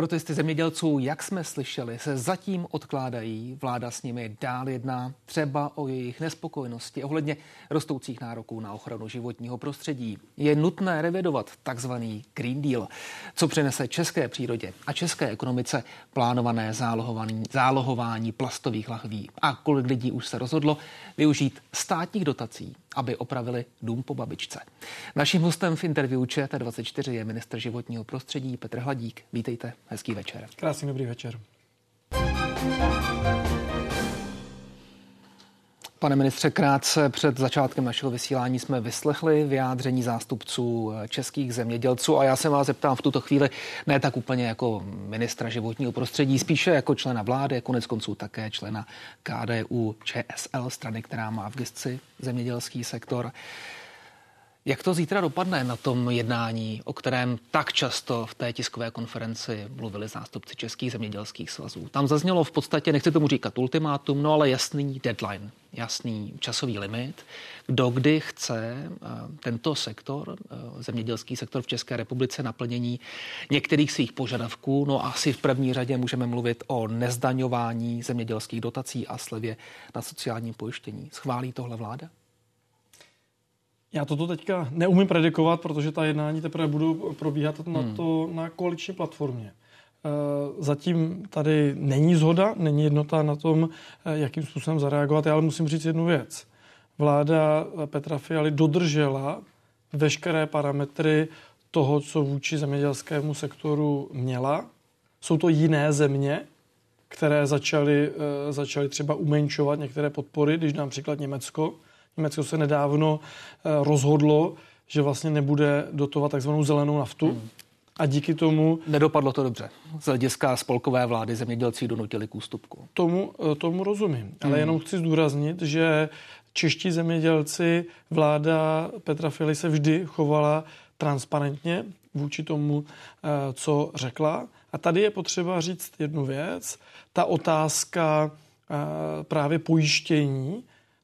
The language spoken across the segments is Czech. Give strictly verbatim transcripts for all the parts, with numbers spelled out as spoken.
Protesty zemědělců, jak jsme slyšeli, se zatím odkládají. Vláda s nimi dál jedná třeba o jejich nespokojenosti ohledně rostoucích nároků na ochranu životního prostředí. Je nutné revidovat takzvaný Green Deal, co přinese české přírodě a české ekonomice plánované zálohování plastových lahví. A kolik lidí už se rozhodlo využít státních dotací, aby opravili dům po babičce. Naším hostem v interview Č T dvacet čtyři je ministr životního prostředí Petr Hladík. Vítejte, hezký večer. Krásný dobrý večer. Pane ministře, krátce před začátkem našeho vysílání jsme vyslechli vyjádření zástupců českých zemědělců a já se vás zeptám v tuto chvíli ne tak úplně jako ministra životního prostředí, spíše jako člena vlády, konec konců také člena K D U Č S L, strany, která má v gesci zemědělský sektor. Jak to zítra dopadne na tom jednání, o kterém tak často v té tiskové konferenci mluvili zástupci českých zemědělských svazů? Tam zaznělo v podstatě, nechci tomu říkat ultimátum, no ale jasný deadline, jasný časový limit. Kdo kdy chce tento sektor, zemědělský sektor v České republice, naplnění některých svých požadavků, no asi v první řadě můžeme mluvit o nezdaňování zemědělských dotací a slevě na sociálním pojištění. Schválí tohle vláda? Já toto teďka neumím predikovat, protože ta jednání teprve budou probíhat na, to, na koaliční platformě. Zatím tady není zhoda, není jednota na tom, jakým způsobem zareagovat. Já ale musím říct jednu věc. Vláda Petra Fialy dodržela veškeré parametry toho, co vůči zemědělskému sektoru měla. Jsou to jiné země, které začaly, začaly třeba umenšovat některé podpory, když dám příklad Německo. Německo se nedávno rozhodlo, že vlastně nebude dotovat takzvanou zelenou naftu hmm. a díky tomu... Nedopadlo to dobře. Z hlediska spolkové vlády zemědělci donutili k ústupku. Tomu, tomu rozumím, hmm. ale jenom chci zdůraznit, že čeští zemědělci, vláda Petra Fialy se vždy chovala transparentně vůči tomu, co řekla. A tady je potřeba říct jednu věc. Ta otázka právě pojištění,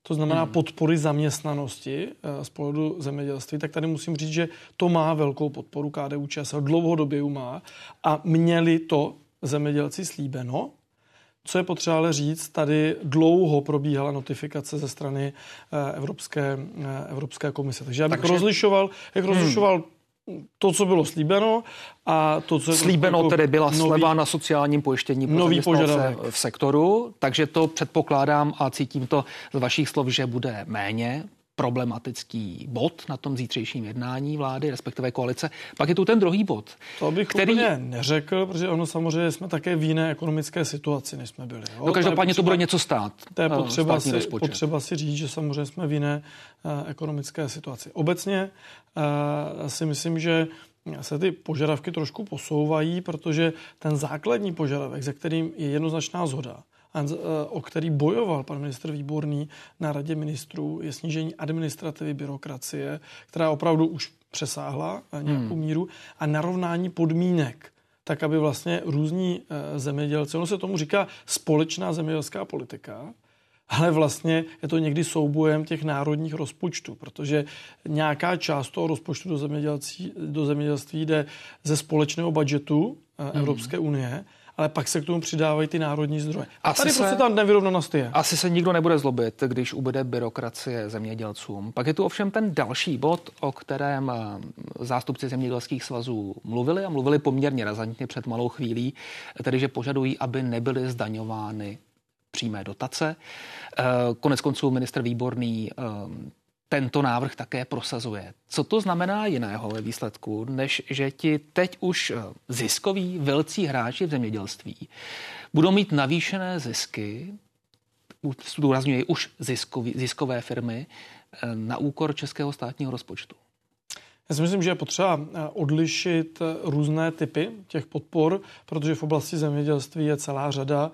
to znamená podpory zaměstnanosti z pohledu zemědělství, tak tady musím říct, že to má velkou podporu K D U Č S L, dlouhodobě ju má a měli to zemědělci slíbeno. Co je potřeba ale říct, tady dlouho probíhala notifikace ze strany Evropské, Evropské komise. Takže já bych Takže... rozlišoval, jak rozlišoval to, co bylo slíbeno a to, co... Slíbeno jako tedy byla nový, sleva na sociálním pojištění nový požadavek v sektoru, takže to předpokládám a cítím to z vašich slov, že bude méně problematický bod na tom zítřejším jednání vlády, respektive koalice. Pak je tu ten druhý bod. To bych který... úplně neřekl, protože ono samozřejmě jsme také v jiné ekonomické situaci, než jsme byli. No každopádně to bude něco stát. To je potřeba si, potřeba si říct, že samozřejmě jsme v jiné uh, ekonomické situaci. Obecně uh, si myslím, že se ty požadavky trošku posouvají, protože ten základní požadavek, ze kterým je jednoznačná shoda, o který bojoval pan ministr Výborný na radě ministrů, je snížení administrativy, byrokracie, která opravdu už přesáhla nějakou hmm. míru, a narovnání podmínek, tak aby vlastně různí zemědělci, ono se tomu říká společná zemědělská politika, ale vlastně je to někdy soubojem těch národních rozpočtů, protože nějaká část toho rozpočtu do zemědělství, do zemědělství jde ze společného budžetu Evropské hmm. unie, ale pak se k tomu přidávají ty národní zdroje. A asi tady se, prostě ta nevyrovnanost je. Asi se nikdo nebude zlobit, když ubude byrokracie zemědělcům. Pak je tu ovšem ten další bod, o kterém zástupci zemědělských svazů mluvili a mluvili poměrně razantně před malou chvílí, tedy že požadují, aby nebyly zdaňovány přímé dotace. Koneckonců ministr Výborný tento návrh také prosazuje. Co to znamená jiného ve výsledku, než že ti teď už ziskoví velcí hráči v zemědělství budou mít navýšené zisky, zdůrazňuji už ziskový, ziskové firmy, na úkor českého státního rozpočtu? Já si myslím, že je potřeba odlišit různé typy těch podpor, protože v oblasti zemědělství je celá řada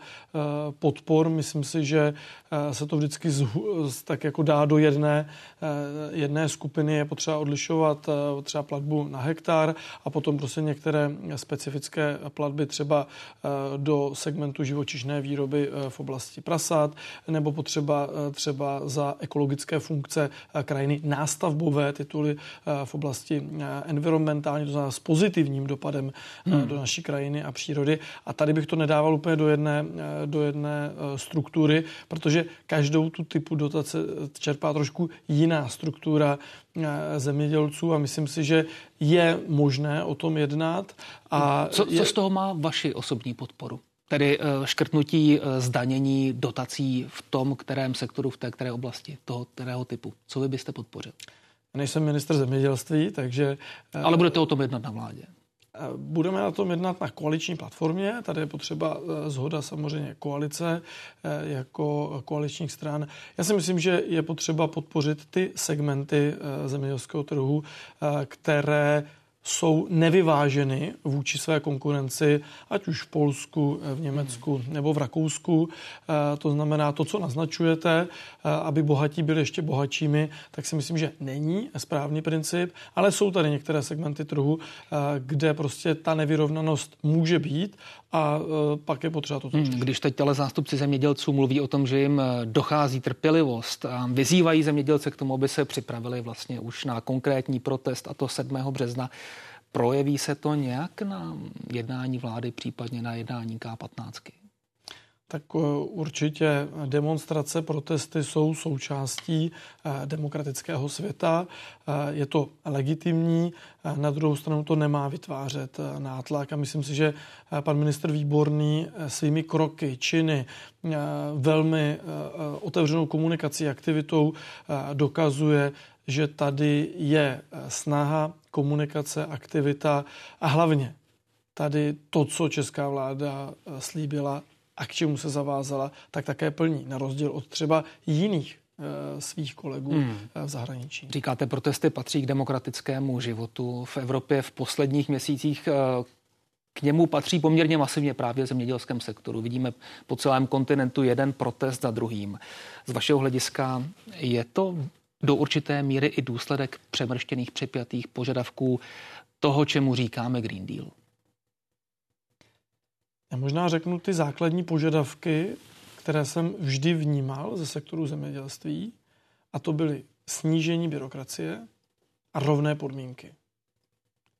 podpor. Myslím si, že se to vždycky tak jako dá do jedné, jedné skupiny. Je potřeba odlišovat třeba platbu na hektar a potom prostě některé specifické platby třeba do segmentu živočišné výroby v oblasti prasat nebo potřeba třeba za ekologické funkce krajiny nástavbové tituly v oblasti oblasti environmentální, to znamená s pozitivním dopadem hmm. do naší krajiny a přírody. A tady bych to nedával úplně do jedné, do jedné struktury, protože každou tu typu dotace čerpá trošku jiná struktura zemědělců a myslím si, že je možné o tom jednat. A co, je... co z toho má vaši osobní podporu? Tedy škrtnutí zdanění dotací v tom, kterém sektoru, v té které oblasti, toho kterého typu. Co vy byste podpořil? Nejsem ministr zemědělství, takže... Ale budete o tom jednat na vládě? Budeme na tom jednat na koaliční platformě. Tady je potřeba zhoda samozřejmě koalice jako koaličních stran. Já si myslím, že je potřeba podpořit ty segmenty zemědělského trhu, které jsou nevyváženy vůči své konkurenci, ať už v Polsku, v Německu nebo v Rakousku. To znamená to, co naznačujete, aby bohatí byli ještě bohatšími, tak si myslím, že není správný princip, ale jsou tady některé segmenty trhu, kde prostě ta nevyrovnanost může být a pak je potřeba to řešit. Když teď ale zástupci zemědělců mluví o tom, že jim dochází trpělivost a vyzývají zemědělce k tomu, aby se připravili vlastně už na konkrétní protest, a to sedmého března, projeví se to nějak na jednání vlády, případně na jednání ká patnáct? Tak určitě demonstrace, protesty jsou součástí demokratického světa. Je to legitimní, na druhou stranu to nemá vytvářet nátlak a myslím si, že pan ministr Výborný svými kroky, činy, velmi otevřenou komunikací, aktivitou dokazuje, že tady je snaha, komunikace, aktivita a hlavně tady to, co česká vláda slíbila a k čemu se zavázala, tak také plní, na rozdíl od třeba jiných e, svých kolegů hmm. v zahraničí. Říkáte, protesty patří k demokratickému životu v Evropě v posledních měsících. E, K němu patří poměrně masivně právě v zemědělském sektoru. Vidíme po celém kontinentu jeden protest za druhým. Z vašeho hlediska je to do určité míry i důsledek přemrštěných, přepjatých požadavků toho, čemu říkáme Green Deal? Já možná řeknu ty základní požadavky, které jsem vždy vnímal ze sektoru zemědělství, a to byly snížení byrokracie a rovné podmínky.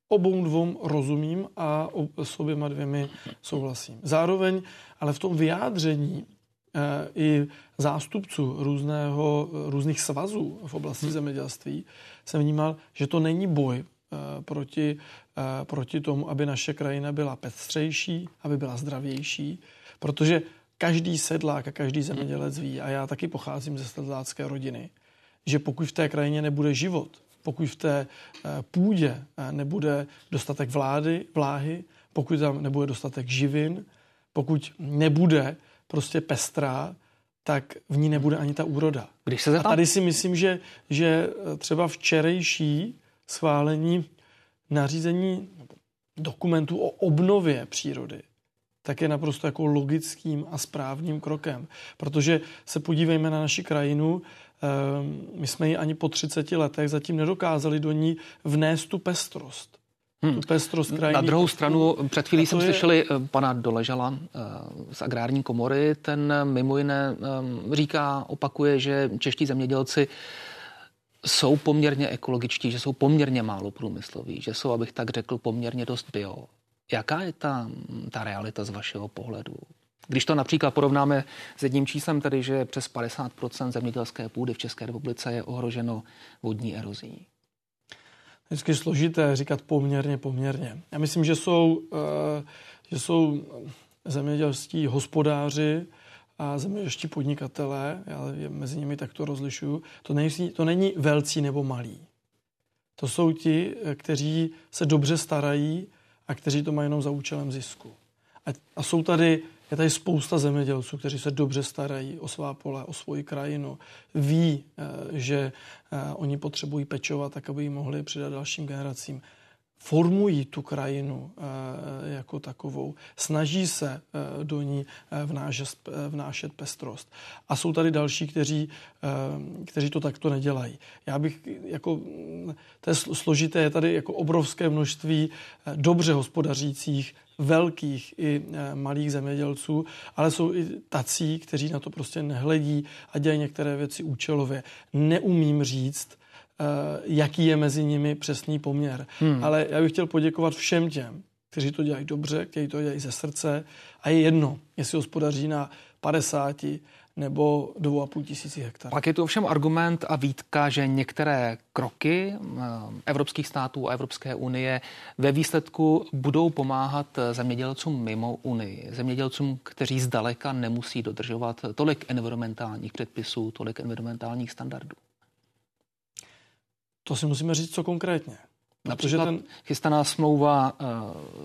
Obou dvou rozumím a s oběma dvěmi souhlasím. Zároveň, ale v tom vyjádření e, i zástupců různého, různých svazů v oblasti zemědělství jsem vnímal, že to není boj e, proti, e, proti tomu, aby naše krajina byla pestřejší, aby byla zdravější, protože každý sedlák a každý zemědělec ví, a já taky pocházím ze sedlácké rodiny, že pokud v té krajině nebude život, pokud v té půdě nebude dostatek vlády, vláhy, pokud tam nebude dostatek živin, pokud nebude prostě pestrá, tak v ní nebude ani ta úroda. Když se a tady si myslím, že, že třeba včerejší schválení nařízení dokumentu o obnově přírody tak je naprosto jako logickým a správným krokem. Protože se podívejme na naši krajinu, my jsme ji ani po třiceti letech zatím nedokázali do ní vnést tu pestrost. Hmm. Tu pestrost krajiny. Na druhou stranu, před chvílí jsem je... slyšeli pana Doležala z agrární komory, ten mimo jiné říká, opakuje, že čeští zemědělci jsou poměrně ekologičtí, že jsou poměrně málo průmysloví, že jsou, abych tak řekl, poměrně dost bio. Jaká je ta, ta realita z vašeho pohledu? Když to například porovnáme s jedním číslem, tedy že přes padesát procent zemědělské půdy v České republice je ohroženo vodní erozí. Vždycky složité říkat poměrně, poměrně. Já myslím, že jsou, že jsou zemědělští hospodáři a zemědělští podnikatelé, já je mezi nimi takto rozlišuju, to není, to není velcí nebo malí. To jsou ti, kteří se dobře starají a kteří to mají jenom za účelem zisku. A, a jsou tady, je tady spousta zemědělců, kteří se dobře starají o svá pole, o svoji krajinu. Ví, že oni potřebují pečovat, tak aby ji mohli přidat dalším generacím. Formují tu krajinu jako takovou. Snaží se do ní vnášet, vnášet pestrost. A jsou tady další, kteří, kteří to takto nedělají. Já bych, jako, to je složité, je tady jako obrovské množství dobře hospodařících, velkých i malých zemědělců, ale jsou i tací, kteří na to prostě nehledí a dělají některé věci účelově. Neumím říct, jaký je mezi nimi přesný poměr. Hmm. Ale já bych chtěl poděkovat všem těm, kteří to dělají dobře, kteří to dělají ze srdce a je jedno, jestli hospodaří na padesáti nebo dvou a půl tisíci hektarů. Pak je tu ovšem argument a výtka, že některé kroky evropských států a Evropské unie ve výsledku budou pomáhat zemědělcům mimo Unii. Zemědělcům, kteří zdaleka nemusí dodržovat tolik environmentálních předpisů, tolik environmentálních standardů. To si musíme říct, co konkrétně. Například ten... chystaná smlouva uh,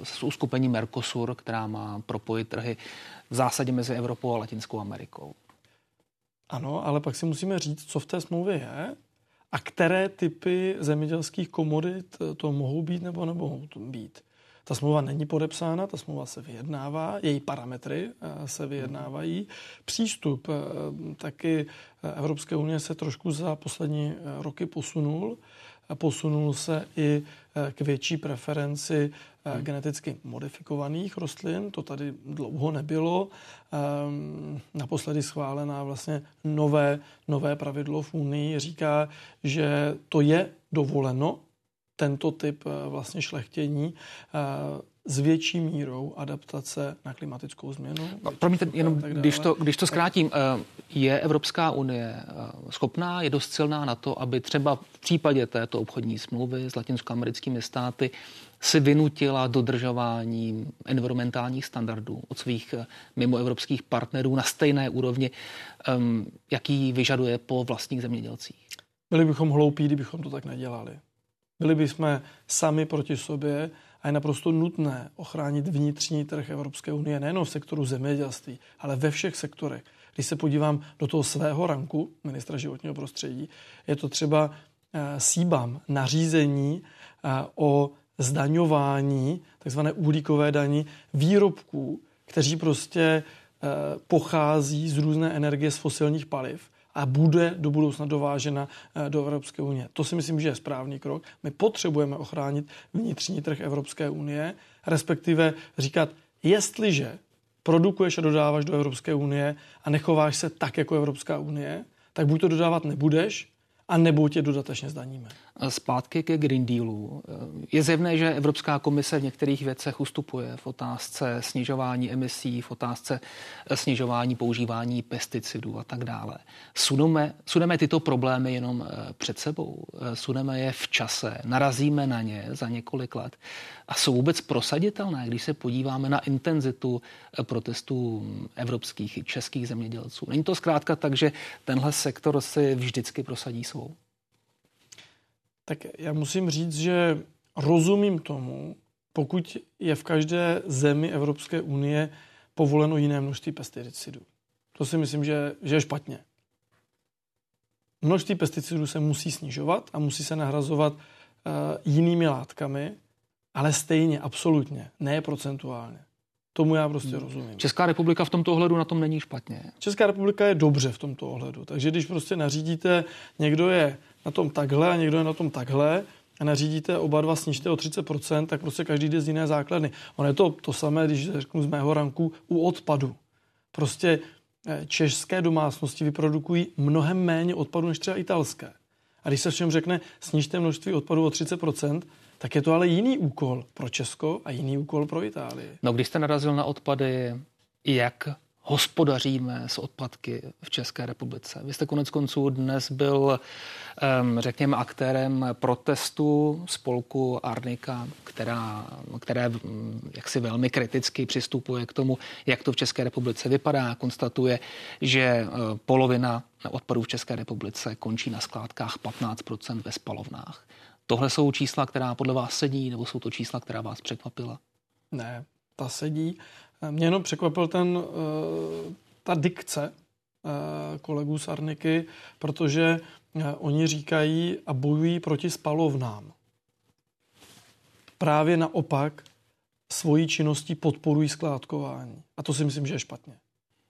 s uskupením Mercosur, která má propojit trhy v zásadě mezi Evropou a Latinskou Amerikou. Ano, ale pak si musíme říct, co v té smlouvě je a které typy zemědělských komodit to mohou být nebo nemohou být. Ta smlouva není podepsána, ta smlouva se vyjednává, její parametry se vyjednávají. Přístup taky Evropské unie se trošku za poslední roky posunul. Posunul se i k větší preferenci geneticky modifikovaných rostlin. To tady dlouho nebylo. Naposledy schválená vlastně nové, nové pravidlo v Unii říká, že to je dovoleno, tento typ vlastně šlechtění s větší mírou adaptace na klimatickou změnu. No, promiňte, jenom když to, když to zkrátím, je Evropská unie schopná, je dost silná na to, aby třeba v případě této obchodní smlouvy s latinskoamerickými státy si vynutila dodržování environmentálních standardů od svých mimoevropských partnerů na stejné úrovni, jaký vyžaduje po vlastních zemědělcích? Byli bychom hloupí, kdybychom to tak nedělali. Byli bychom sami proti sobě a je naprosto nutné ochránit vnitřní trh Evropské unie nejen v sektoru zemědělství, ale ve všech sektorech. Když se podívám do toho svého ranku ministra životního prostředí, je to třeba síbam nařízení o zdaňování, takzvané uhlíkové daní výrobků, kteří prostě pochází z různé energie z fosilních paliv a bude do budoucna dovážena do Evropské unie. To si myslím, že je správný krok. My potřebujeme ochránit vnitřní trh Evropské unie, respektive říkat, jestliže produkuješ a dodáváš do Evropské unie a nechováš se tak jako Evropská unie, tak buď to dodávat nebudeš, a nebo tě dodatečně zdaníme. Zpátky ke Green Dealu. Je zjevné, že Evropská komise v některých věcech ustupuje v otázce snižování emisí, v otázce snižování používání pesticidů a tak dále. Suneme, suneme tyto problémy jenom před sebou, suneme je v čase, narazíme na ně za několik let a jsou vůbec prosaditelné, když se podíváme na intenzitu protestů evropských i českých zemědělců. Není to zkrátka tak, že tenhle sektor si vždycky prosadí svůj. Tak já musím říct, že rozumím tomu, pokud je v každé zemi Evropské unie povoleno jiné množství pesticidů. To si myslím, že, že je špatně. Množství pesticidů se musí snižovat a musí se nahrazovat uh, jinými látkami, ale stejně, absolutně, ne procentuálně. Tomu já prostě rozumím. Česká republika v tomto ohledu na tom není špatně. Česká republika je dobře v tomto ohledu. Takže když prostě nařídíte, někdo je na tom takhle a někdo je na tom takhle a nařídíte oba dva snižte o třicet procent, tak prostě každý jde z jiné základny. Ono je to to samé, když řeknu z mého ranku, u odpadu. Prostě české domácnosti vyprodukují mnohem méně odpadu než třeba italské. A když se všem řekne, snižte množství odpadu o třicet procent, tak je to ale jiný úkol pro Česko a jiný úkol pro Itálii. No, když jste narazil na odpady, jak hospodaříme s odpadky v České republice? Vy jste konec konců dnes byl, řekněme, aktérem protestu spolku Arnika, která, které jaksi velmi kriticky přistupuje k tomu, jak to v České republice vypadá. Konstatuje, že polovina odpadů v České republice končí na skládkách, patnáct procent ve spalovnách. Tohle jsou čísla, která podle vás sedí, nebo jsou to čísla, která vás překvapila? Ne, ta sedí. Mě jenom překvapil ten, ta dikce kolegů z Arniky, protože oni říkají a bojují proti spalovnám. Právě naopak svojí činností podporují skládkování. A to si myslím, že je špatně.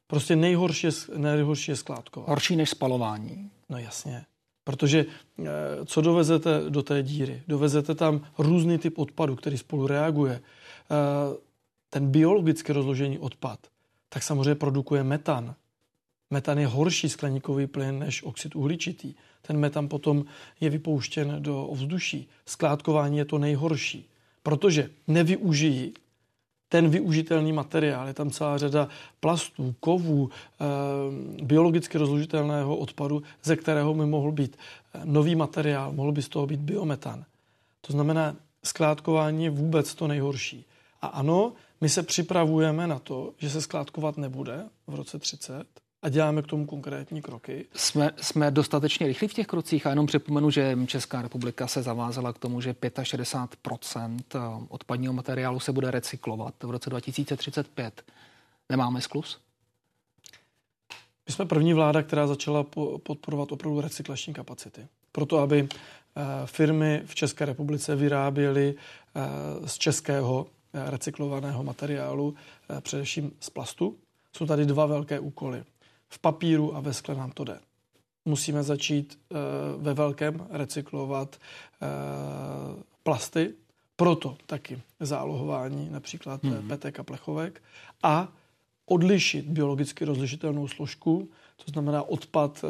Prostě nejhorší je, nejhorší je skládkování. Horší než spalování. No jasně. Protože co dovezete do té díry? Dovezete tam různý typ odpadu, který spolu reaguje. Ten biologicky rozložený odpad, tak samozřejmě produkuje metan. Metan je horší skleníkový plyn než oxid uhličitý. Ten metan potom je vypouštěn do ovzduší. Skládkování je to nejhorší, protože nevyužijí ten využitelný materiál. Je tam celá řada plastů, kovů, e, biologicky rozložitelného odpadu, ze kterého by mohl být nový materiál, mohl by z toho být biometan. To znamená, skládkování je vůbec to nejhorší. A ano, my se připravujeme na to, že se skládkovat nebude v roce třicet a děláme k tomu konkrétní kroky. Jsme, jsme dostatečně rychlí v těch krocích a jenom připomenu, že Česká republika se zavázala k tomu, že šedesát pět procent odpadního materiálu se bude recyklovat v roce dva tisíce třicet pět. Nemáme skluz? My jsme první vláda, která začala podporovat opravdu recyklační kapacity. Proto, aby firmy v České republice vyráběly z českého recyklovaného materiálu, především z plastu. Jsou tady dva velké úkoly. V papíru a ve skle nám to jde. Musíme začít ve velkém recyklovat plasty, proto taky zálohování například mm-hmm. petek a plechovek a odlišit biologicky rozlišitelnou složku, to znamená odpad,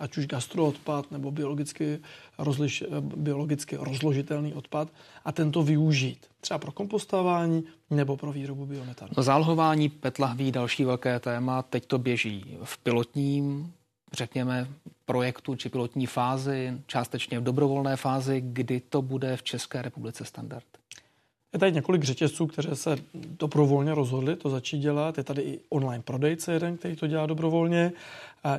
ať už gastroodpad nebo biologicky, rozliš, biologicky rozložitelný odpad a tento využít třeba pro kompostování nebo pro výrobu biometanu. Zálohování pé é té lahví, další velké téma, teď to běží v pilotním, řekněme, projektu či pilotní fázi, částečně v dobrovolné fázi, kdy to bude v České republice standard? Je tady několik řetězců, kteří se dobrovolně rozhodli to začít dělat. Je tady i online prodejce jeden, který to dělá dobrovolně.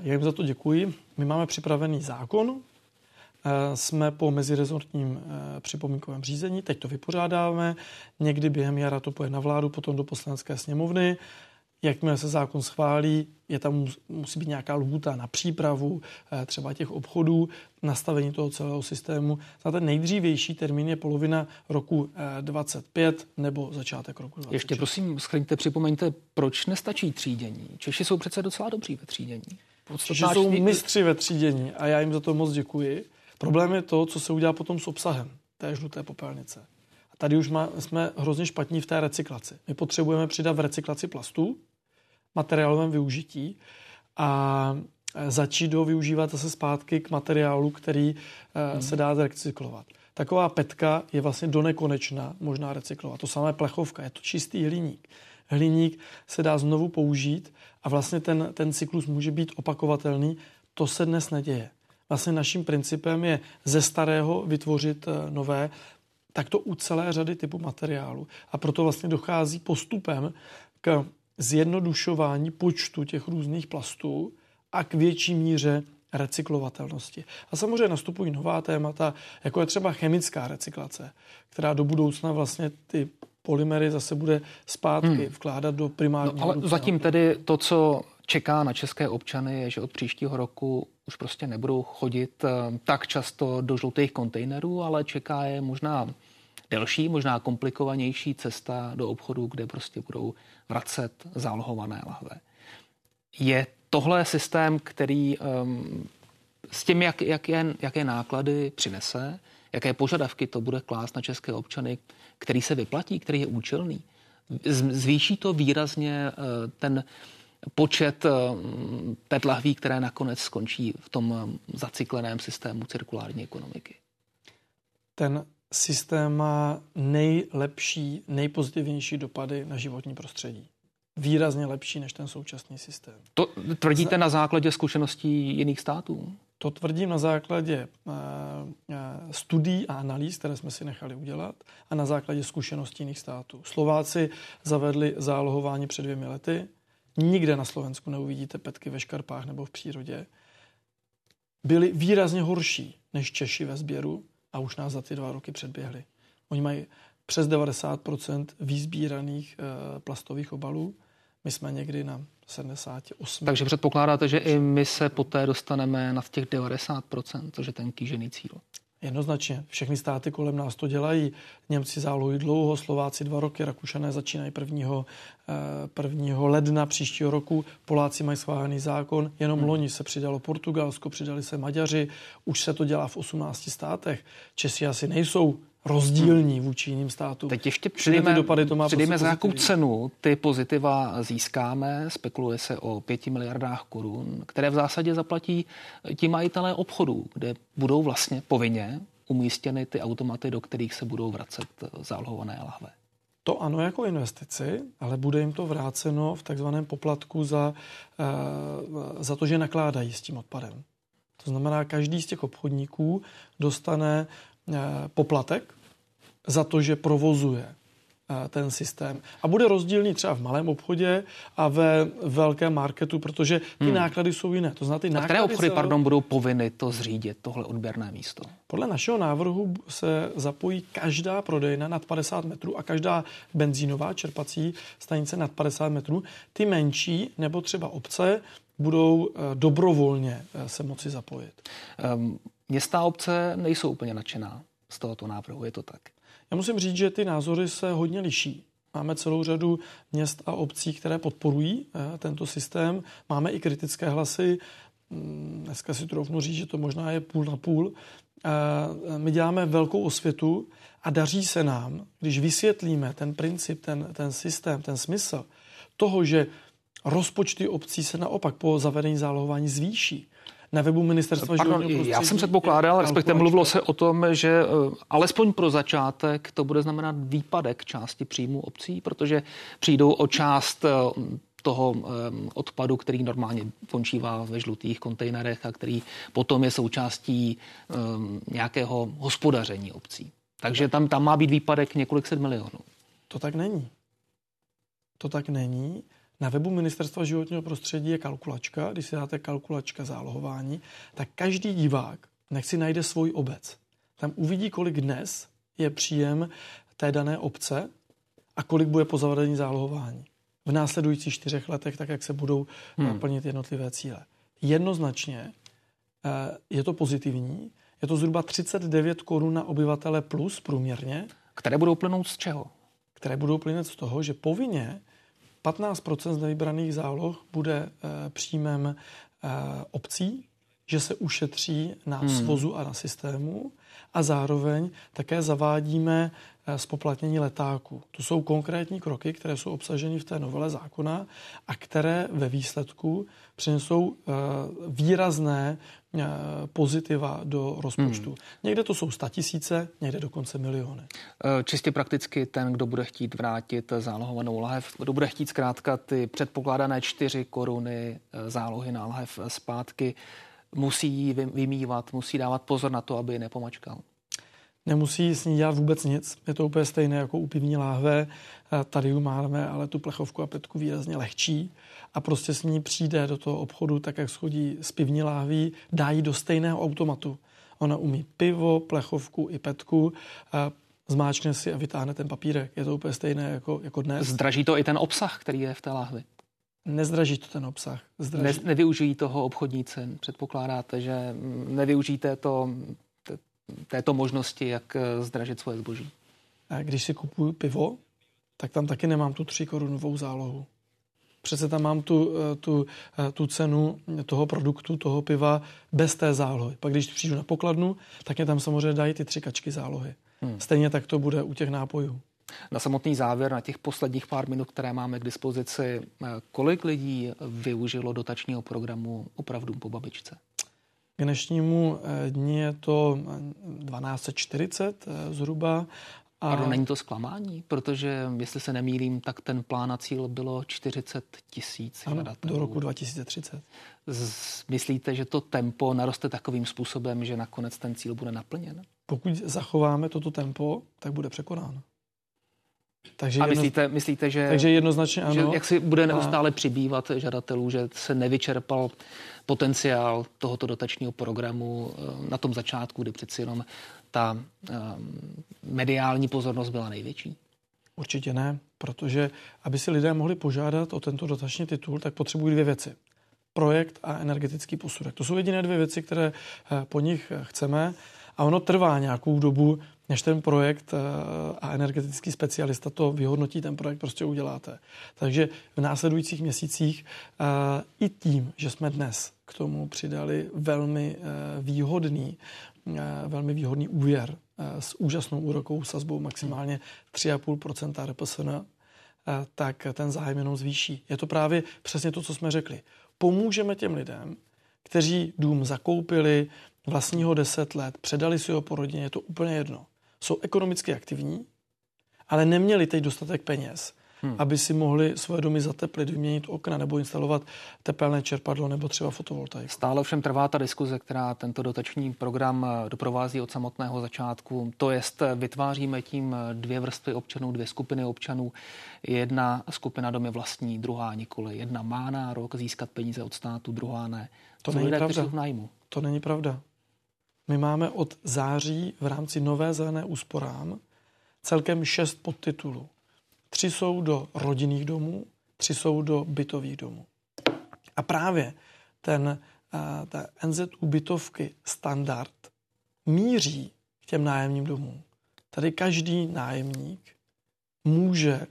Já jim za to děkuji. My máme připravený zákon. Jsme po mezirezortním připomínkovém řízení. Teď to vypořádáme. Někdy během jara to půjde na vládu, potom do poslanecké sněmovny. Jakmile se zákon schválí, je tam musí být nějaká lhůta na přípravu třeba těch obchodů, nastavení toho celého systému. Za ten nejdřívější termín je polovina roku dvacet pět nebo začátek roku dvacet šest. Ještě prosím, schrňte, připomeňte, proč nestačí třídění? Češi jsou přece docela dobří ve třídění. Češi jsou mistři ve třídění a já jim za to moc děkuji. Problém je to, co se udělá potom s obsahem té žluté popelnice. A tady už má, jsme hrozně špatní v té recyklaci. My potřebujeme přidat v recyklaci plastů, materiálovém využití a začít do využívat zase zpátky k materiálu, který hmm. se dá recyklovat. Taková petka je vlastně donekonečna možná recyklovat. To samé plechovka, je to čistý hliník. Hliník se dá znovu použít a vlastně ten, ten cyklus může být opakovatelný. To se dnes neděje. Vlastně naším principem je ze starého vytvořit nové, tak to u celé řady typů materiálu. A proto vlastně dochází postupem k zjednodušování počtu těch různých plastů a k větší míře recyklovatelnosti. A samozřejmě nastupují nová témata, jako je třeba chemická recyklace, která do budoucna vlastně ty polymery zase bude zpátky hmm. vkládat do primárního. No, ale budoucna. Zatím tedy to, co čeká na české občany, je, že od příštího roku už prostě nebudou chodit tak často do žlutých kontejnerů, ale čeká je možná delší, možná komplikovanější cesta do obchodu, kde prostě budou vracet zálohované lahve. Je tohle systém, který um, s tím, jak, jak je, jaké náklady přinese, jaké požadavky to bude klást na české občany, který se vyplatí, který je účelný, zvýší to výrazně uh, ten počet pé é té lahví, které nakonec skončí v tom zacykleném systému cirkulární ekonomiky? Ten systém má nejlepší, nejpozitivnější dopady na životní prostředí. Výrazně lepší než ten současný systém. To tvrdíte na základě zkušeností jiných států? To tvrdím na základě studií a analýz, které jsme si nechali udělat a na základě zkušeností jiných států. Slováci zavedli zálohování před dvěmi lety. Nikde na Slovensku neuvidíte petky ve škarpách nebo v přírodě. Byli výrazně horší než Češi ve sběru a už nás za ty dva roky předběhli. Oni mají přes devadesát procent výsbíraných e, plastových obalů. My jsme někdy na sedmdesát osm procent. Takže předpokládáte, že i my se poté dostaneme nad těch devadesát procent, což je ten kýžený cíl. Jednoznačně. Všechny státy kolem nás to dělají. Němci zálohují dlouho, Slováci dva roky, Rakušané začínají prvního, prvního ledna příštího roku, Poláci mají schválený zákon, jenom hmm. loni se přidalo Portugalsko, přidali se Maďaři, už se to dělá v osmnácti státech. Češi asi nejsou rozdílní hmm. vůči jiným státům. Teď ještě přidejme, dopady to má přidejme prostě za jakou cenu ty pozitiva získáme. Spekuluje se o pěti miliardách korun, které v zásadě zaplatí ti majitelé obchodů, kde budou vlastně povinně umístěny ty automaty, do kterých se budou vracet zálohované lahve. To ano jako investici, ale bude jim to vráceno v takzvaném poplatku za, za to, že nakládají s tím odpadem. To znamená, každý z těch obchodníků dostane poplatek za to, že provozuje ten systém. A bude rozdílný třeba v malém obchodě a ve velkém marketu, protože ty hmm. náklady jsou jiné. To znamená, ty náklady a které obchody, celou... pardon, budou povinny to zřídit, tohle odběrné místo? Podle našeho návrhu se zapojí každá prodejna nad padesát metrů a každá benzínová čerpací stanice nad padesát metrů. Ty menší nebo třeba obce budou dobrovolně se moci zapojit. Um, města a obce nejsou úplně nadšená z tohoto návrhu, je to tak? Já musím říct, že ty názory se hodně liší. Máme celou řadu měst a obcí, které podporují tento systém. Máme i kritické hlasy. Dneska si troufnu říct, že to možná je půl na půl. My děláme velkou osvětu a daří se nám, když vysvětlíme ten princip, ten, ten systém, ten smysl toho, že rozpočty obcí se naopak po zavedení zálohování zvýší. Na webu ministerstva Pardon, já jsem předpokládal, respektive mluvilo se o tom, že alespoň pro začátek to bude znamenat výpadek části příjmů obcí, protože přijdou o část toho odpadu, který normálně končívá ve žlutých kontejnerech a který potom je součástí nějakého hospodaření obcí. Takže tam, tam má být výpadek několik set milionů. To tak není. To tak není. Na webu ministerstva životního prostředí je kalkulačka. Když si dáte kalkulačka zálohování, tak každý divák nechť si najde svůj obec. Tam uvidí, kolik dnes je příjem té dané obce a kolik bude po zavedení zálohování. V následujících čtyřech letech, tak jak se budou hmm. plnit jednotlivé cíle. Jednoznačně je to pozitivní. Je to zhruba třicet devět korun na obyvatele plus průměrně. Které budou plynout z čeho? Které budou plynout z toho, že povinně patnáct procent z nevybraných záloh bude e, příjmem e, obcí, že se ušetří na hmm. svozu a na systému a zároveň také zavádíme e, zpoplatnění letáku. To jsou konkrétní kroky, které jsou obsaženy v té novele zákona a které ve výsledku přinesou e, výrazné e, pozitiva do rozpočtu. Hmm. Někde to jsou statisíce, někde dokonce miliony. Čistě prakticky ten, kdo bude chtít vrátit zálohovanou lahev, kdo bude chtít zkrátka ty předpokládané čtyři koruny zálohy na lahev zpátky, musí ji vymývat, musí dávat pozor na to, aby ji nepomačkal. Nemusí s ní dělat vůbec nic. Je to úplně stejné jako u pivní láhve. Tady máme ale tu plechovku a petku výrazně lehčí a prostě s ní přijde do toho obchodu, tak jak schodí z pivní láhví, dá ji do stejného automatu. Ona umí pivo, plechovku i petku, zmáčkne si a vytáhne ten papírek. Je to úplně stejné jako, jako dnes. Zdraží to i ten obsah, který je v té láhvi? Nezdraží to ten obsah. Ne, nevyužijí toho obchodníci. Předpokládáte, že nevyužijí této, této možnosti, jak zdražit svoje zboží. A když si kupuju pivo, tak tam taky nemám tu tříkorunovou zálohu. Přece tam mám tu, tu, tu cenu toho produktu, toho piva bez té zálohy. Pak když přijdu na pokladnu, tak mě tam samozřejmě dají ty tři kačky zálohy. Hmm. Stejně tak to bude u těch nápojů. Na samotný závěr, na těch posledních pár minut, které máme k dispozici, kolik lidí využilo dotačního programu Opravdu po babičce? K dnešnímu dni je to dvanáct set čtyřicet zhruba. A... Pardon, není to zklamání? Protože, jestli se nemýlím, tak ten plán a cíl bylo čtyřicet tisíc hledatelů. Do roku dva tisíce třicet. Z, myslíte, že to tempo naroste takovým způsobem, že nakonec ten cíl bude naplněn? Pokud zachováme toto tempo, tak bude překonán. Takže a myslíte, jedno... myslíte, že, takže jednoznačně ano. Že jak si bude neustále a... přibývat žadatelů, že se nevyčerpal potenciál tohoto dotačního programu na tom začátku, kdy přeci jenom ta mediální pozornost byla největší? Určitě ne, protože aby si lidé mohli požádat o tento dotační titul, tak potřebují dvě věci. Projekt a energetický posudek. To jsou jediné dvě věci, které po nich chceme a ono trvá nějakou dobu, než ten projekt a energetický specialista to vyhodnotí, ten projekt prostě uděláte. Takže v následujících měsících i tím, že jsme dnes k tomu přidali velmi výhodný velmi výhodný úvěr s úžasnou úrokovou sazbou maximálně tři celá pět procenta R P S N, tak ten zájem jenom zvýší. Je to právě přesně to, co jsme řekli. Pomůžeme těm lidem, kteří dům zakoupili, vlastní ho deset let, předali si ho po rodině, je to úplně jedno. Jsou ekonomicky aktivní, ale neměli teď dostatek peněz, hmm. aby si mohli svoje domy zateplit, vyměnit okna nebo instalovat tepelné čerpadlo nebo třeba fotovoltaiku. Stále všem trvá ta diskuze, která tento dotační program doprovází od samotného začátku. To jest, vytváříme tím dvě vrstvy občanů, dvě skupiny občanů. Jedna skupina domy vlastní, druhá nikoli. Jedna má nárok získat peníze od státu, druhá ne. To není pravda. To není pravda. My máme od září v rámci Nové zelené úsporám celkem šest podtitulů. Tři jsou do rodinných domů, tři jsou do bytových domů. A právě ten, ta N Z U bytovky standard míří k těm nájemním domům. Tady každý nájemník může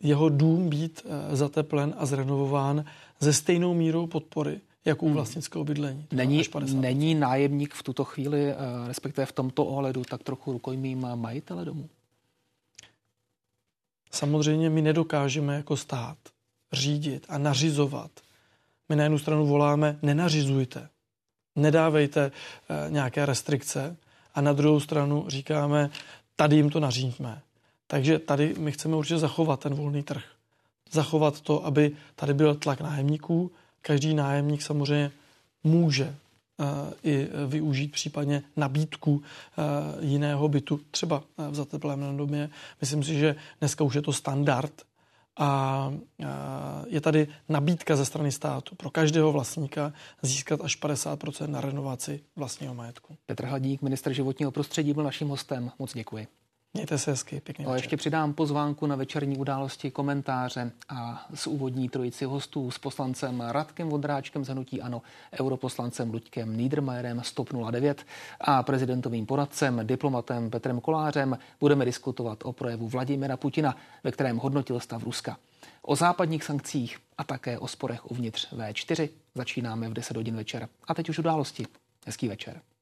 jeho dům být zateplen a zrenovován se stejnou mírou podpory, jak u vlastnického bydlení. Není, není nájemník v tuto chvíli, respektive v tomto ohledu, tak trochu rukojmím majitele domu? Samozřejmě my nedokážeme jako stát řídit a nařizovat. My na jednu stranu voláme, nenařizujte, nedávejte e, nějaké restrikce a na druhou stranu říkáme, tady jim to nařídíme. Takže tady my chceme určitě zachovat ten volný trh. Zachovat to, aby tady byl tlak nájemníků. Každý nájemník samozřejmě může i využít případně nabídku jiného bytu, třeba v zatepleném domě. Myslím si, že dneska už je to standard a je tady nabídka ze strany státu pro každého vlastníka získat až padesát procent na renovaci vlastního majetku. Petr Hladík, ministr životního prostředí, byl naším hostem. Moc děkuji. Mějte se hezky, pěkný večer. A ještě přidám pozvánku na večerní události, komentáře a s úvodní trojici hostů s poslancem Radkem Vondráčkem z Hnutí Ano, europoslancem Luďkem Niedermayerem z TOP nula devět a prezidentovým poradcem, diplomatem Petrem Kolářem budeme diskutovat o projevu Vladimira Putina, ve kterém hodnotil stav Ruska. O západních sankcích a také o sporech uvnitř V čtyři začínáme v deset hodin večer. A teď už události. Hezký večer.